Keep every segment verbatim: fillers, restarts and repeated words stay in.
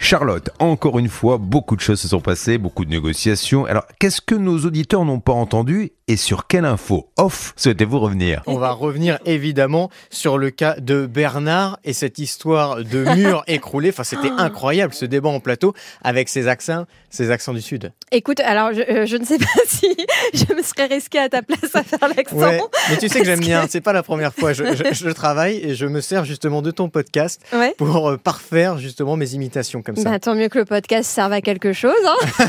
Charlotte, encore une fois, beaucoup de choses se sont passées, beaucoup de négociations. Alors, qu'est-ce que nos auditeurs n'ont pas entendu et sur quelle info off souhaitez-vous revenir ? On va revenir évidemment sur le cas de Bernard et cette histoire de mur écroulé. Enfin, c'était incroyable ce débat en plateau avec ses accents, ses accents du Sud. Écoute, alors je, je ne sais pas si je me serais risquée à ta place à faire l'accent. Ouais, mais tu sais que j'aime que... bien, c'est pas la première fois. Je, je, je travaille et je me sers justement de ton podcast ouais. pour parfaire justement mes imitations. Bah, tant mieux que le podcast serve à quelque chose. Hein.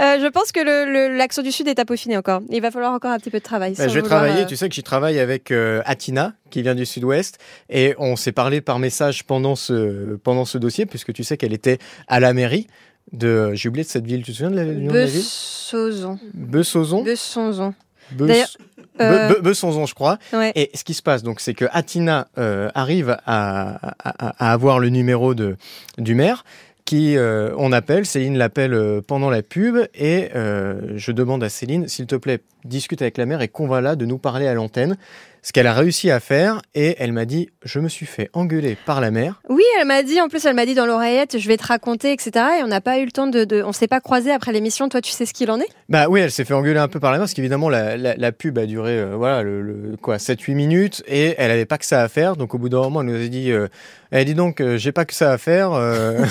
euh, je pense que le, le, l'accent du Sud est à peaufiner encore. Il va falloir encore un petit peu de travail. Bah, je vais vouloir... travailler. Tu sais que j'y travaille avec euh, Atina, qui vient du Sud-Ouest. Et on s'est parlé par message pendant ce, pendant ce dossier, puisque tu sais qu'elle était à la mairie. De, j'ai oublié de cette ville. Tu te souviens de la, du nom de la ville ? Boissezon. Boissezon ? Boissezon. D'ailleurs... Euh... Be- Be- Besançon, je crois. Ouais. Et ce qui se passe, donc, c'est que Atina euh, arrive à, à, à avoir le numéro de, du maire, qui euh, on appelle, Céline l'appelle euh, pendant la pub, et euh, je demande à Céline, s'il te plaît, discute avec la maire et convainc-la de nous parler à l'antenne. Ce qu'elle a réussi à faire, et elle m'a dit, je me suis fait engueuler par la mère. Oui, elle m'a dit, en plus, elle m'a dit dans l'oreillette, je vais te raconter, et cetera. Et on n'a pas eu le temps de, de on s'est pas croisés après l'émission. Toi, tu sais ce qu'il en est ? Bah oui, elle s'est fait engueuler un peu par la mère, parce qu'évidemment, la, la, la pub a duré, euh, voilà, le, le, quoi, sept huit minutes, et elle avait pas que ça à faire. Donc, au bout d'un moment, elle nous a dit, euh, elle dit donc, euh, j'ai pas que ça à faire. Euh...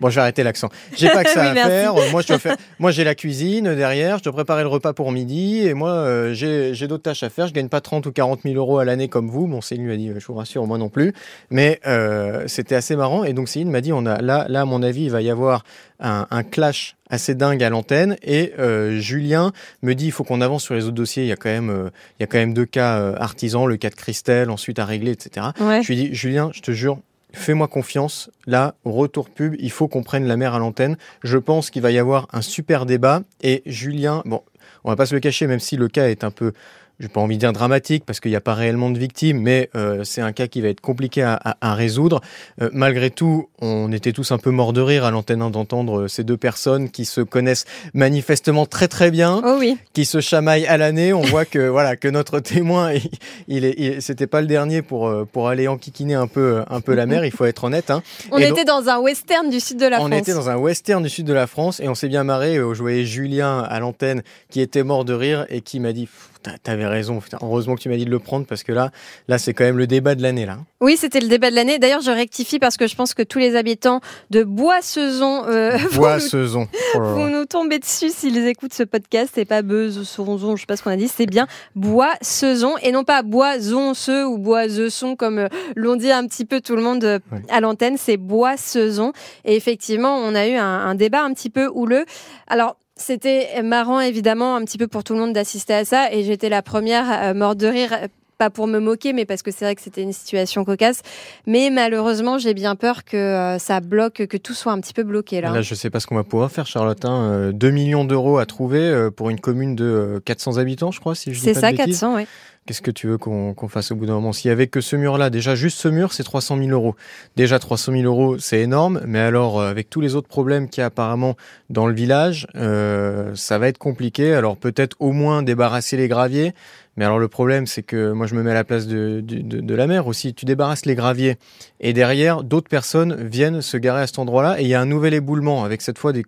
Bon, j'ai arrêté l'accent. J'ai pas que ça oui, à merci. faire. Moi, je dois faire... moi, j'ai la cuisine derrière. Je dois préparer le repas pour midi. Et moi, euh, j'ai, j'ai d'autres tâches à faire. Je gagne pas trente ou quarante mille euros à l'année comme vous. Bon, Céline lui a dit, je vous rassure, moi non plus. Mais euh, c'était assez marrant. Et donc, Céline m'a dit, on a là, là, à mon avis, il va y avoir un, un clash assez dingue à l'antenne. Et euh, Julien me dit, il faut qu'on avance sur les autres dossiers. Il y a quand même, euh, il y a quand même deux cas euh, artisans, le cas de Christelle, ensuite à régler, et cetera. Ouais. Je lui ai dit, Julien, je te jure, fais-moi confiance, là, au retour pub, il faut qu'on prenne la mère à l'antenne. Je pense qu'il va y avoir un super débat. Et Julien, bon, on va pas se le cacher, même si le cas est un peu, j'ai pas envie de dire dramatique, parce qu'il n'y a pas réellement de victimes, mais euh, c'est un cas qui va être compliqué à, à, à résoudre. Euh, malgré tout, on était tous un peu morts de rire à l'antenne d'entendre ces deux personnes qui se connaissent manifestement très très bien, oh oui. qui se chamaillent à l'année. On voit que voilà que notre témoin, il, il est, il, c'était pas le dernier pour pour aller enquiquiner un peu un peu la mer. Il faut être honnête. Hein. On et était donc, dans un western du sud de la on France. On était dans un western du sud de la France et on s'est bien marré. Je voyais Julien à l'antenne qui était mort de rire et qui m'a dit. T'avais raison, heureusement que tu m'as dit de le prendre parce que là, là c'est quand même le débat de l'année là. Oui, c'était le débat de l'année, d'ailleurs je rectifie parce que je pense que tous les habitants de Boissezon euh, Boissezon vont nous tomber dessus s'ils écoutent ce podcast, c'est pas Beuzezon, je sais pas ce qu'on a dit, c'est bien Boissezon et non pas Boisonce ou Boisezon comme l'ont dit un petit peu tout le monde oui. à l'antenne, c'est Boissezon et effectivement on a eu un, un débat un petit peu houleux, alors c'était marrant, évidemment, un petit peu pour tout le monde d'assister à ça. Et j'étais la première euh, morte de rire, pas pour me moquer, mais parce que c'est vrai que c'était une situation cocasse. Mais malheureusement, j'ai bien peur que euh, ça bloque, que tout soit un petit peu bloqué. Là, là je ne sais pas ce qu'on va pouvoir faire, Charlotte. Hein. Euh, deux millions d'euros à trouver euh, pour une commune de euh, quatre cents habitants, je crois, si je ne dis pas ça, de bêtises. C'est ça, quatre cents, oui. Qu'est-ce que tu veux qu'on, qu'on fasse au bout d'un moment ? S'il n'y avait que ce mur-là, déjà juste ce mur, c'est trois cent mille euros. Déjà trois cent mille euros, c'est énorme, mais alors euh, avec tous les autres problèmes qu'il y a apparemment dans le village, euh, ça va être compliqué. Alors peut-être au moins débarrasser les graviers, mais alors le problème c'est que moi je me mets à la place de, de, de, de la mère aussi. Tu débarrasses les graviers et derrière d'autres personnes viennent se garer à cet endroit-là et il y a un nouvel éboulement avec cette fois des...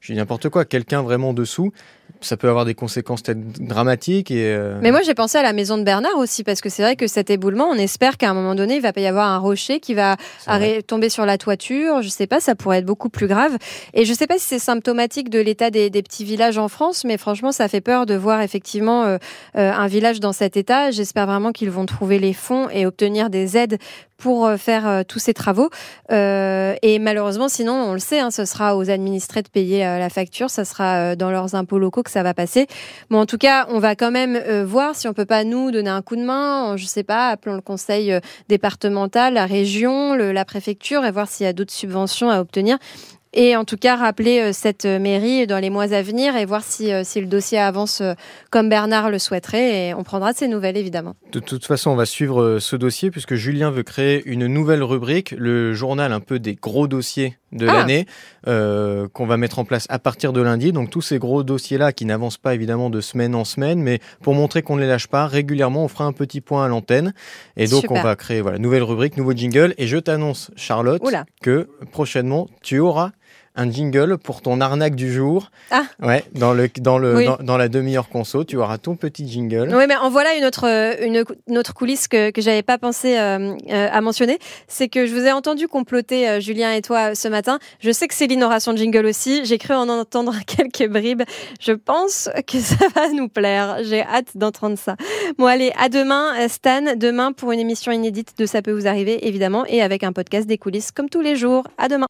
Je dis n'importe quoi, quelqu'un vraiment dessous, ça peut avoir des conséquences dramatiques. Et euh... Mais moi, j'ai pensé à la maison de Bernard aussi, parce que c'est vrai que cet éboulement, on espère qu'à un moment donné, il va pas y avoir un rocher qui va arrêt... tomber sur la toiture. Je sais pas, ça pourrait être beaucoup plus grave. Et je sais pas si c'est symptomatique de l'état des, des petits villages en France, mais franchement, ça fait peur de voir effectivement euh, euh, un village dans cet état. J'espère vraiment qu'ils vont trouver les fonds et obtenir des aides pour faire euh, tous ces travaux. Euh, et malheureusement, sinon, on le sait, hein, ce sera aux administrés de payer euh, la facture, ça sera euh, dans leurs impôts locaux que ça va passer. Mais en tout cas, on va quand même euh, voir si on peut pas nous donner un coup de main, en, je sais pas, appelons le conseil euh, départemental, la région, le, la préfecture, et voir s'il y a d'autres subventions à obtenir. Et en tout cas, rappeler euh, cette mairie dans les mois à venir et voir si, euh, si le dossier avance euh, comme Bernard le souhaiterait. Et on prendra de ses nouvelles, évidemment. De toute façon, on va suivre euh, ce dossier puisque Julien veut créer une nouvelle rubrique, le journal un peu des gros dossiers de ah. l'année euh, qu'on va mettre en place à partir de lundi. Donc tous ces gros dossiers-là qui n'avancent pas évidemment de semaine en semaine, mais pour montrer qu'on ne les lâche pas, régulièrement on fera un petit point à l'antenne. Et donc Super. on va créer voilà nouvelle rubrique, nouveau jingle. Et je t'annonce, Charlotte, Oula. que prochainement tu auras un jingle pour ton arnaque du jour. Ah. Ouais, dans le dans le oui. dans, dans la demi-heure conso, tu auras ton petit jingle. Oui, mais en voilà une autre une, une autre coulisse que que j'avais pas pensé euh, euh, à mentionner, c'est que je vous ai entendu comploter euh, Julien et toi ce matin. Je sais que Céline aura son jingle aussi. J'ai cru en entendre quelques bribes. Je pense que ça va nous plaire. J'ai hâte d'entendre ça. Bon, allez, à demain, Stan. Demain pour une émission inédite de Ça peut vous arriver, évidemment, et avec un podcast des coulisses comme tous les jours. À demain.